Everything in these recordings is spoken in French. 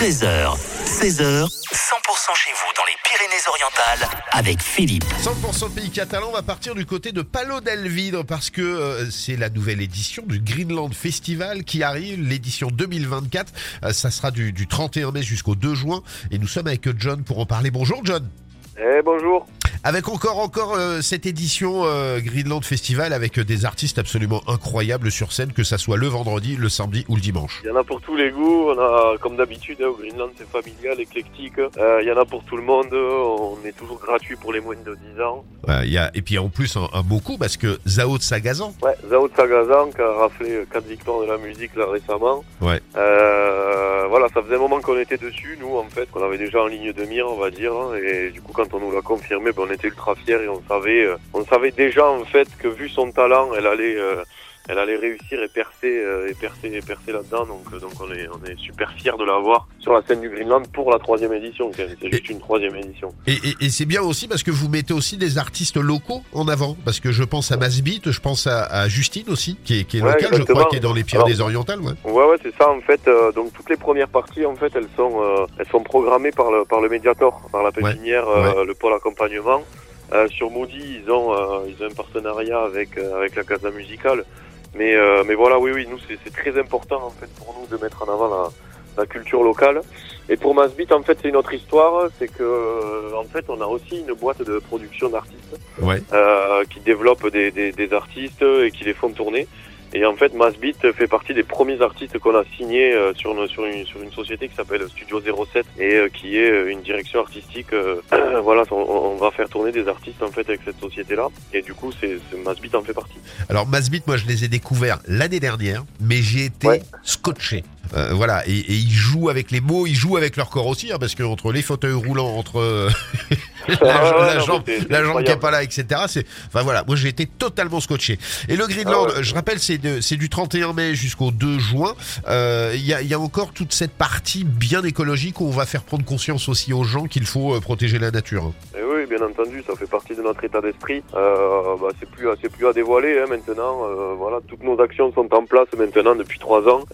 13h, 16h, 100% chez vous dans les Pyrénées-Orientales avec Philippe. 100% pays catalan, on va partir du côté de Palau-Del-Vidre parce que c'est la nouvelle édition du Greenland Festival qui arrive, l'édition 2024. Ça sera du 31 mai jusqu'au 2 juin et nous sommes avec John pour en parler. Bonjour John. Bonjour. Avec encore cette édition Greenland Festival avec des artistes absolument incroyables sur scène, que ça soit le vendredi, le samedi ou le dimanche. Il y en a pour tous les goûts, on a comme d'habitude au Greenland c'est familial, éclectique, il y en a pour tout le monde, on est toujours gratuit pour les moins de 10 ans. Ouais, et puis en plus un beau coup parce que Zaho de Sagazan. Ouais, Zaho de Sagazan qui a raflé 4 victoires de la musique là récemment. Ouais. Voilà, ça faisait un moment qu'on était dessus, nous en fait, qu'on avait déjà en ligne de mire on va dire, et du coup quand on nous l'a confirmé, ben, on était ultra fiers et on savait déjà en fait que vu son talent, elle allait réussir et percer là-dedans. Donc on est super fiers de l'avoir sur la scène du Greenland pour la 3e édition. C'est juste une 3e édition. Et c'est bien aussi parce que vous mettez aussi des artistes locaux en avant. Parce que je pense à MassBeat, je pense à Justine aussi, qui est locale, exactement. Je crois, qui est dans les Pyrénées-Orientales. Ouais, c'est ça en fait. Donc toutes les premières parties en fait, elles sont programmées par le Mediator, par la pépinière, le pôle accompagnement. Sur Maudine, ils ont un partenariat avec la Casa Musicale. Mais voilà, oui, nous c'est très important en fait pour nous de mettre en avant la culture locale. Et pour MassBeat, en fait, c'est une autre histoire, c'est que en fait, on a aussi une boîte de production d'artistes qui développe des artistes et qui les font tourner. Et en fait, MassBeat fait partie des premiers artistes qu'on a signés sur une société qui s'appelle Studio 07 et qui est une direction artistique. Voilà, on va faire tourner des artistes en fait avec cette société-là. Et du coup, c'est MassBeat en fait partie. Alors MassBeat, moi, je les ai découverts l'année dernière, mais j'ai été scotché. Voilà, et ils jouent avec les mots, ils jouent avec leur corps aussi, hein, parce que entre les fauteuils roulants, entre la jambe qui est pas là, etc. Enfin voilà, moi j'ai été totalement scotché. Et le Greenland, je rappelle, c'est du 31 mai jusqu'au 2 juin. Il y a encore toute cette partie bien écologique où on va faire prendre conscience aussi aux gens qu'il faut protéger la nature. Et oui, bien entendu, ça fait partie de notre état d'esprit. C'est plus à dévoiler hein, maintenant. Voilà, toutes nos actions sont en place maintenant depuis 3 ans.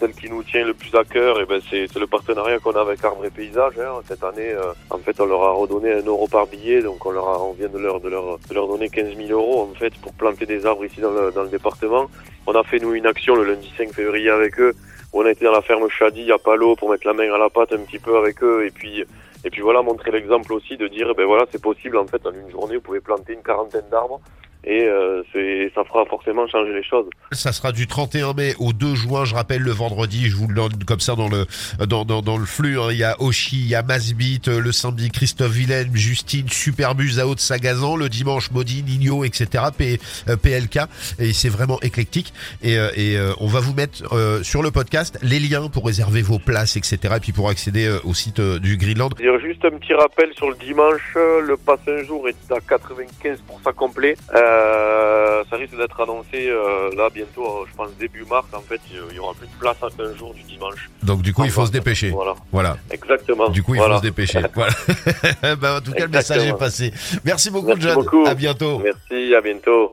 Celle qui nous tient le plus à cœur, et ben c'est le partenariat qu'on a avec Arbre et Paysage. Hein. Cette année, en fait, on leur a redonné 1 euro par billet, donc on vient de leur donner 15 000 euros en fait pour planter des arbres ici dans le département. On a fait nous une action le lundi 5 février avec eux. On a été dans la ferme Chadi à Palau pour mettre la main à la pâte un petit peu avec eux, et puis voilà, montrer l'exemple aussi de dire ben voilà, c'est possible en fait, en une journée vous pouvez planter une 40aine d'arbres. Et ça fera forcément changer les choses. Ça sera du 31 mai au 2 juin, je rappelle, le vendredi, je vous le donne comme ça dans le flux, hein. Il y a Oshi, il y a MassBeat, le samedi Christophe Willem, Justine, Superbus, Zaho de Sagazan, le dimanche Maudine, Nino, etc., PLK, et c'est vraiment éclectique. Et on va vous mettre sur le podcast les liens pour réserver vos places, etc., et puis pour accéder au site du Greenland. Juste un petit rappel sur le dimanche, le passe un jour est à 95% complet. Ça risque d'être annoncé là bientôt, je pense début mars en fait, il n'y aura plus de place à un jour du dimanche. Donc du coup il faut se dépêcher. Voilà. Exactement. Du coup il faut se dépêcher. Voilà. En tout cas, exactement. Le message est passé. Merci beaucoup John. Beaucoup. À bientôt. Merci, à bientôt.